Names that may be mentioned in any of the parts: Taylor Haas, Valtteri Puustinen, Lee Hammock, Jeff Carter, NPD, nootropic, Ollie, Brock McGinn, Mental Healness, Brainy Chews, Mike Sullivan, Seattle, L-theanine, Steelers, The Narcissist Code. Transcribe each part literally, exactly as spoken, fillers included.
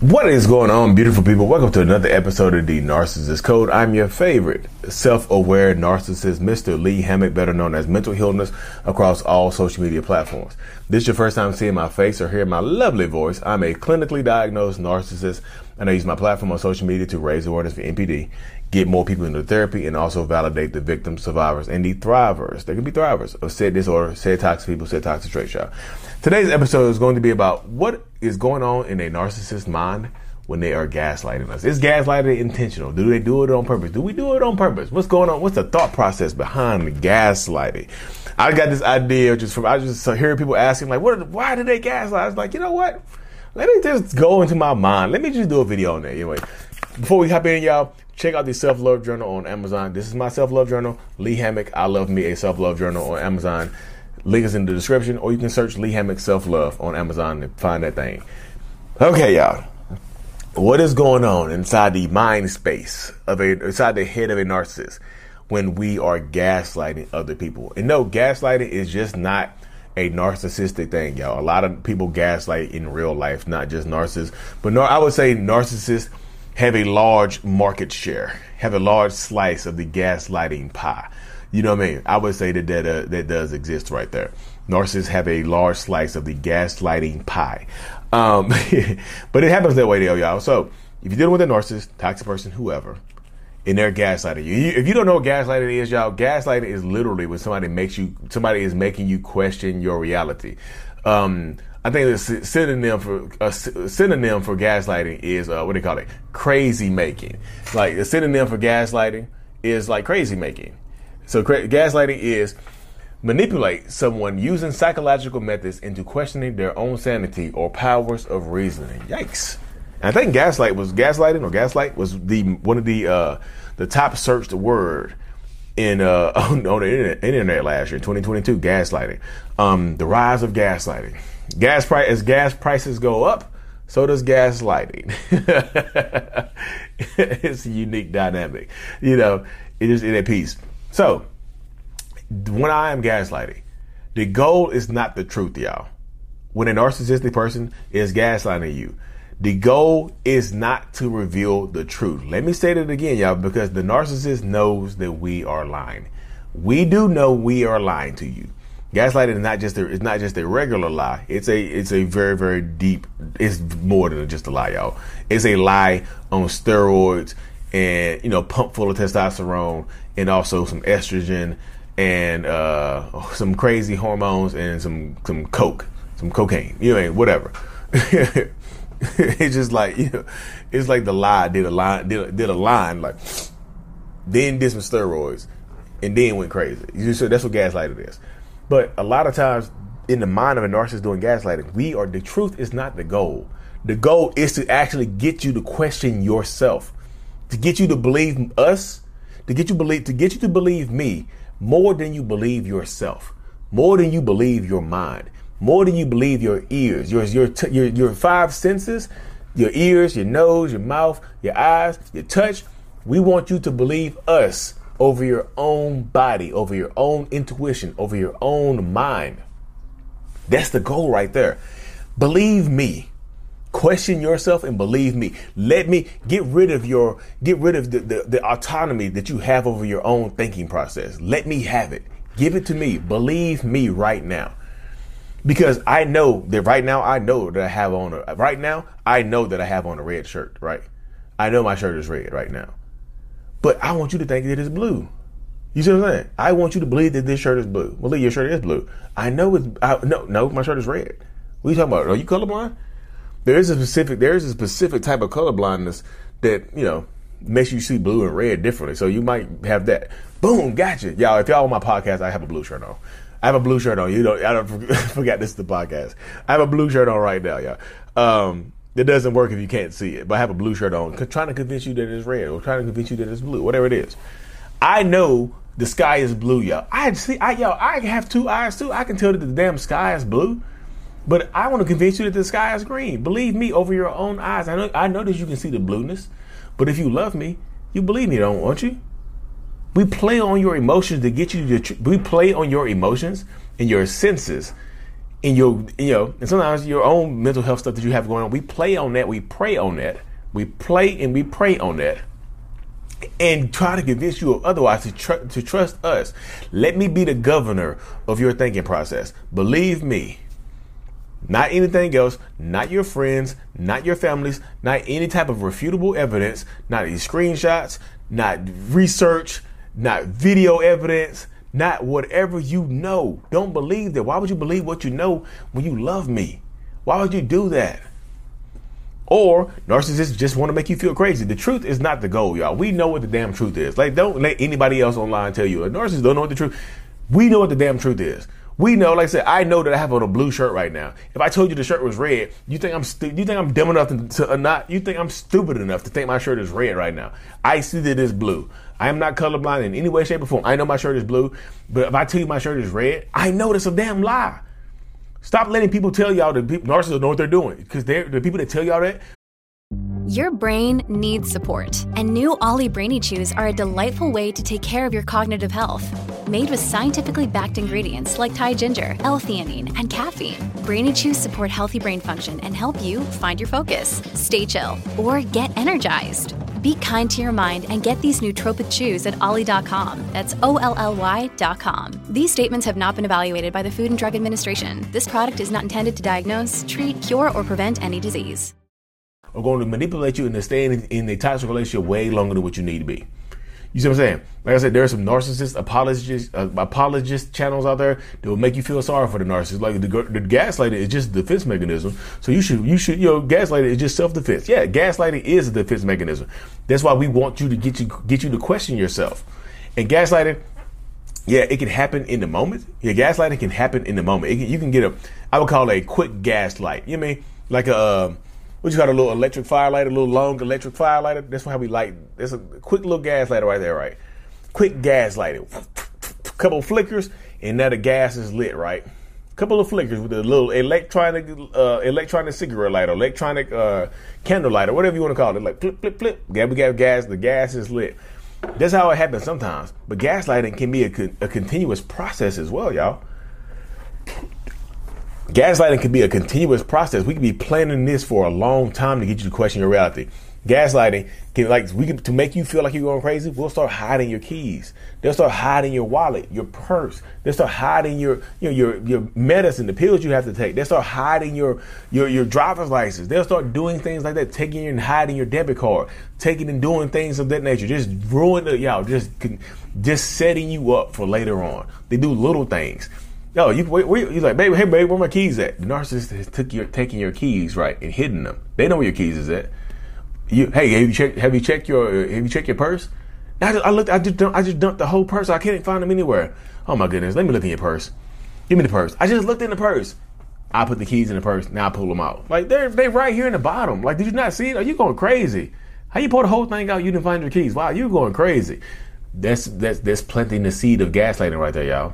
What is going on, beautiful people? Welcome to another episode of The Narcissist Code. I'm your favorite self-aware narcissist, Mister Lee Hammock, better known as Mental Healness, across all social media platforms. If this is your first time seeing my face or hearing my lovely voice, I'm a clinically diagnosed narcissist, and I use my platform on social media to raise awareness for N P D, get more people into therapy, and also validate the victims, survivors, and the thrivers. They can be thrivers of said disorder, said toxic people, said toxic traits, y'all. Today's episode is going to be about what is going on in a narcissist's mind when they are gaslighting us. Is gaslighting intentional? Do they do it on purpose? Do we do it on purpose? What's going on? What's the thought process behind the gaslighting? I got this idea just from, I just hear people asking, like, what? Why do they gaslight? I was like, you know what? Let me just go into my mind. Let me just do a video on that. Anyway, before we hop in, y'all, check out the Self-Love Journal on Amazon. This is my Self-Love Journal, Lee Hammock. I love me a Self-Love Journal on Amazon. Link is in the description, or you can search Lee Hammock Self-Love on Amazon and find that thing. Okay, y'all. What is going on inside the mind space of a, inside the head of a narcissist when we are gaslighting other people? And no, gaslighting is just not a narcissistic thing, y'all. A lot of people gaslight in real life, not just narcissists. But no, I would say narcissists have a large market share, have a large slice of the gaslighting pie. You know what I mean? I would say that that, uh, that does exist right there. Narcissists have a large slice of the gaslighting pie. Um, but it happens that way, though, y'all. So if you're dealing with a narcissist, toxic person, whoever, and they're gaslighting you. If you don't know what gaslighting is, y'all, gaslighting is literally when somebody makes you, somebody is making you question your reality. Um, I think the synonym for a synonym for gaslighting is uh, what do they call it? Crazy making. Like the synonym for gaslighting is like crazy making. So cra- gaslighting is manipulate someone using psychological methods into questioning their own sanity or powers of reasoning. Yikes. I think gaslight was gaslighting or gaslight was the one of the uh, the top searched word in uh, on, on the internet, internet last year, twenty twenty-two. Gaslighting, um, the rise of gaslighting. Gas price as gas prices go up, so does gaslighting. It's a unique dynamic, you know. It is in a piece. So when I am gaslighting, the goal is not the truth, y'all. When a narcissistic person is gaslighting you, the goal is not to reveal the truth. Let me say that again, y'all, because the narcissist knows that we are lying. We do know we are lying to you. Gaslighting is not just a, it's not just a regular lie. It's a it's a very, very deep. It's more than just a lie, y'all. It's a lie on steroids and, you know, pump full of testosterone and also some estrogen and uh, some crazy hormones and some some coke, some cocaine, you know, whatever. It's just like, you know, it's like the lie did a line, did a, did a line, like then did some steroids and then went crazy. You so that's what gaslighting is. But a lot of times in the mind of a narcissist doing gaslighting, we are the truth is not the goal. The goal is to actually get you to question yourself, to get you to believe us, to get you believe, to get you to believe me more than you believe yourself, more than you believe your mind. More than you believe your ears, your your t- your your five senses, your ears, your nose, your mouth, your eyes, your touch. We want you to believe us over your own body, over your own intuition, over your own mind. That's the goal right there. Believe me. Question yourself and believe me. Let me get rid of your get rid of the, the, the autonomy that you have over your own thinking process. Let me have it. Give it to me. Believe me right now. Because I know that right now, I know that I have on a, right now, I know that I have on a red shirt, right? I know my shirt is red right now, but I want you to think that it's blue. You see what I'm saying? I want you to believe that this shirt is blue. Well, look, your shirt is blue. I know it's, I, no, no, my shirt is red. What are you talking about? Are you colorblind? There is a specific, there is a specific type of colorblindness that, you know, makes you see blue and red differently. So you might have that. Boom, gotcha. Y'all, if y'all on my podcast, I have a blue shirt on. I have a blue shirt on. You don't, I don't forget this is the podcast. I have a blue shirt on right now, y'all. Um, It doesn't work if you can't see it. But I have a blue shirt on, trying to convince you that it's red, or trying to convince you that it's blue, whatever it is. I know the sky is blue, y'all. I see, I, y'all, I have two eyes too. I can tell that the damn sky is blue, but I want to convince you that the sky is green. Believe me over your own eyes. I know, I know that you can see the blueness, but if you love me, you believe me, don't want you? We play on your emotions to get you to. Tr- we play on your emotions and your senses. In your, you know, and sometimes your own mental health stuff that you have going on, we play on that, we pray on that, we play and we pray on that, and try to convince you of otherwise to tr- to trust us. Let me be the governor of your thinking process. Believe me, not anything else, not your friends, not your families, not any type of refutable evidence, not these screenshots, not research, not video evidence. Not whatever you know. Don't believe that. Why would you believe what you know when you love me? Why would you do that? Or narcissists just want to make you feel crazy. The truth is not the goal, y'all. We know what the damn truth is. Like, don't let anybody else online tell you. A narcissist don't know what the truth. We know what the damn truth is. We know, like I said, I know that I have on a blue shirt right now. If I told you the shirt was red, you think I'm stu- you think I'm dumb enough to, to uh, not? You think I'm stupid enough to think my shirt is red right now? I see that it's blue. I am not colorblind in any way, shape, or form. I know my shirt is blue, but if I tell you my shirt is red, I know that's a damn lie. Stop letting people tell y'all that people, narcissists know what they're doing, because they're the people that tell y'all that. Your brain needs support, and new Ollie Brainy Chews are a delightful way to take care of your cognitive health. Made with scientifically backed ingredients like Thai ginger, L-theanine, and caffeine, Brainy Chews support healthy brain function and help you find your focus, stay chill, or get energized. Be kind to your mind and get these nootropic chews at ollie dot com. That's O L L Y dot com. These statements have not been evaluated by the Food and Drug Administration. This product is not intended to diagnose, treat, cure, or prevent any disease. Are going to manipulate you into staying in, in a toxic relationship way longer than what you need to be. You see what I'm saying? Like I said, there are some narcissist apologists, uh, apologist channels out there that will make you feel sorry for the narcissist. Like the, the gaslighting is just a defense mechanism. So you should, you should, you know, gaslighting is just self-defense. Yeah, gaslighting is a defense mechanism. That's why we want you to get you, get you to question yourself. And gaslighting, yeah, it can happen in the moment. Yeah, gaslighting can happen in the moment. It can, you can get a, I would call it a quick gaslight. You know what I mean? Like a, uh, what you got, a little electric firelighter, a little long electric firelighter? That's how we light. That's a quick little gaslighter right there, right? Quick gaslighting. Couple flickers, and now the gas is lit, right? Couple of flickers with a little electronic uh, electronic cigarette lighter, electronic uh, candle lighter, whatever you want to call it. Like, flip, flip, flip. Yeah, we got gas. The gas is lit. That's how it happens sometimes. But gaslighting can be a, con- a continuous process as well, y'all. Gaslighting can be a continuous process. We can be planning this for a long time to get you to question your reality. Gaslighting can, like, we can, to make you feel like you're going crazy, we'll start hiding your keys. They'll start hiding your wallet, your purse. They'll start hiding your, you know, your, your medicine, the pills you have to take. They'll start hiding your, your, your driver's license. They'll start doing things like that, taking and hiding your debit card, taking and doing things of that nature. Just ruin it, y'all. Just, just setting you up for later on. They do little things. Yo, you wait, wait, you're like, baby, hey, baby, where my keys at? The narcissist has took your, taken your keys, right, and hidden them. They know where your keys is at. You, hey, have you checked? Have you checked your? Have you checked your purse? I, just, I looked. I just, I just dumped the whole purse. I can't find them anywhere. Oh my goodness, let me look in your purse. Give me the purse. I just looked in the purse. I put the keys in the purse. Now I pull them out. Like they're they right here in the bottom. Like, did you not see it? Are you going crazy? How you pull the whole thing out? You didn't find your keys. Wow, you going crazy. That's that's that's planting the seed of gaslighting right there, y'all.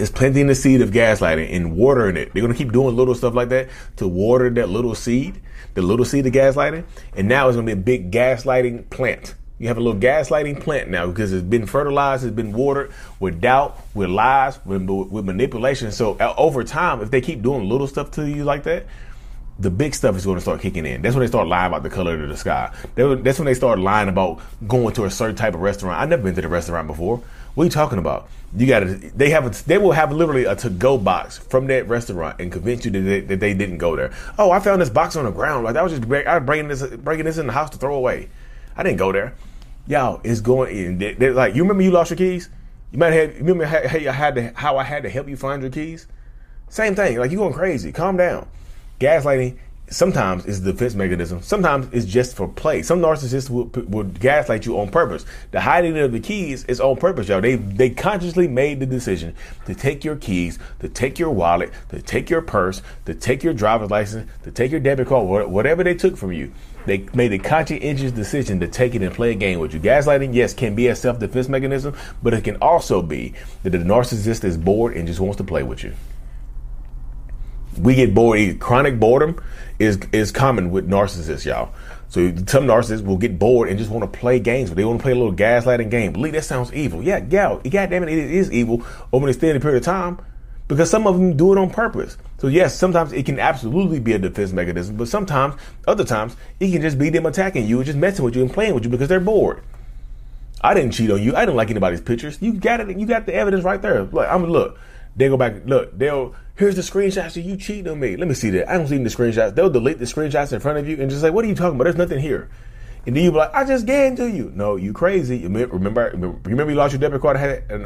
It's planting the seed of gaslighting and watering it. They're going to keep doing little stuff like that to water that little seed, the little seed of gaslighting. And now it's going to be a big gaslighting plant. You have a little gaslighting plant now because it's been fertilized, it's been watered with doubt, with lies, with, with manipulation. So over time, if they keep doing little stuff to you like that, the big stuff is going to start kicking in. That's when they start lying about the color of the sky. That's when they start lying about going to a certain type of restaurant. I've never been to the restaurant before. What are you talking about? You got to. They have. A, they will have literally a to-go box from that restaurant and convince you that they, that they didn't go there. Oh, I found this box on the ground. Like I was just I was bringing this bringing this in the house to throw away. I didn't go there. Y'all, it's going in. They, they're like, you remember you lost your keys? You might have. Remember how, how I had to, how I had to help you find your keys? Same thing. Like, you going crazy? Calm down. Gaslighting sometimes it's a defense mechanism. Sometimes it's just for play. Some narcissists will, will gaslight you on purpose. The hiding of the keys is on purpose, y'all. They they consciously made the decision to take your keys, to take your wallet, to take your purse, to take your driver's license, to take your debit card, whatever they took from you. They made a conscientious decision to take it and play a game with you. Gaslighting, yes, can be a self-defense mechanism, but it can also be that the narcissist is bored and just wants to play with you. We get bored. Chronic boredom is is common with narcissists, y'all. So some narcissists will get bored and just want to play games. They want to play a little gaslighting game. Lee, that sounds evil. Yeah, yeah, God damn it, it is evil over an extended period of time, because some of them do it on purpose. So yes, sometimes it can absolutely be a defense mechanism, but sometimes, other times, it can just be them attacking you and just messing with you and playing with you because they're bored. I didn't cheat on you. I didn't like anybody's pictures. You got it. You got the evidence right there. Look, I'm look. They go back. Look, they'll. Here's the screenshots of you cheating on me. Let me see that. I don't see the screenshots. They'll delete the screenshots in front of you and just say, "What are you talking about? There's nothing here." And then you'll be like, "I just gave it to you." No, you crazy. You remember? Remember you lost your debit card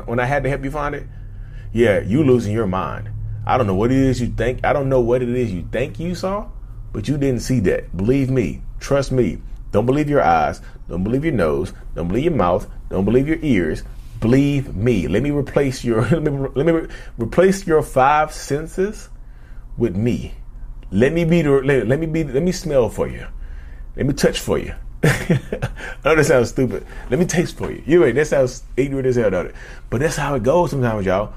when I had to help you find it? Yeah, you losing your mind. I don't know what it is you think. I don't know what it is you think you saw, but you didn't see that. Believe me. Trust me. Don't believe your eyes. Don't believe your nose. Don't believe your mouth. Don't believe your ears. Believe me. Let me replace your let me, let me re- replace your five senses with me. Let me be the, let, let me be let me smell for you. Let me touch for you. I know that sounds stupid. Let me taste for you. You ain't that sounds ignorant as hell, don't it? But that's how it goes sometimes, y'all.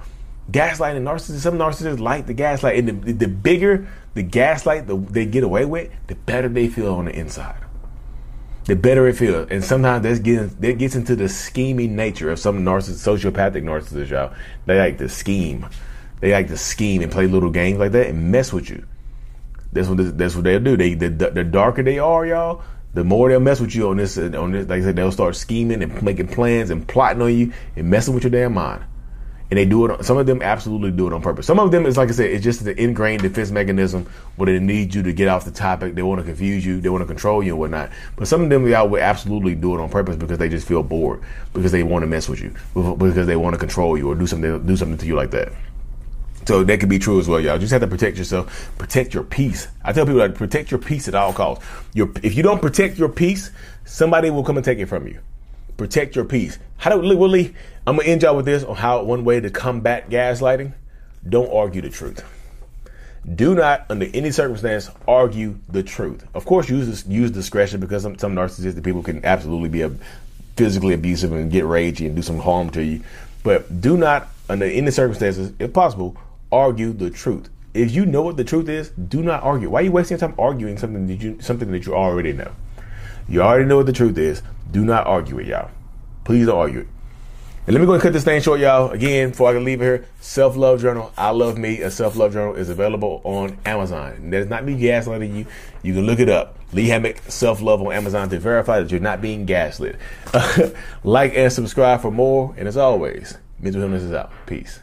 Gaslighting and narcissists. Some narcissists like the gaslight, and the, the bigger the gaslight the, they get away with, the better they feel on the inside. The better it feels. And sometimes that's getting, that gets into the scheming nature of some narcissists, sociopathic narcissists, y'all. They like to scheme. They like to scheme and play little games like that and mess with you. That's what this, that's what they'll do. They the, the darker they are, y'all, the more they'll mess with you on this. On this, like I said, they'll start scheming and making plans and plotting on you and messing with your damn mind. And they do it. Some of them absolutely do it on purpose. Some of them, it's like I said, it's just the ingrained defense mechanism where they need you to get off the topic. They want to confuse you. They want to control you and whatnot. But some of them, y'all, would absolutely do it on purpose because they just feel bored, because they want to mess with you, because they want to control you or do something, do something to you like that. So that could be true as well, y'all. Just have to protect yourself, protect your peace. I tell people, like, protect your peace at all costs. Your, if you don't protect your peace, somebody will come and take it from you. Protect your peace. How do we, Willie? I'm gonna end y'all with this on how one way to combat gaslighting. Don't argue the truth. Do not, under any circumstance, argue the truth. Of course, use use discretion, because some, some narcissistic people can absolutely be a, physically abusive and get ragey and do some harm to you. But do not, under any circumstances, if possible, argue the truth. If you know what the truth is, do not argue. Why are you wasting your time arguing something that you something that you already know? You already know what the truth is. Do not argue it, y'all. Please don't argue it. And let me go and cut this thing short, y'all. Again, before I can leave it here, Self-Love Journal, I Love Me, a Self-Love Journal, is available on Amazon. And that is not me gaslighting you. You can look it up. Lee Hammock, Self-Love on Amazon, to verify that you're not being gaslit. Like and subscribe for more. And as always, mental illness is out. Peace.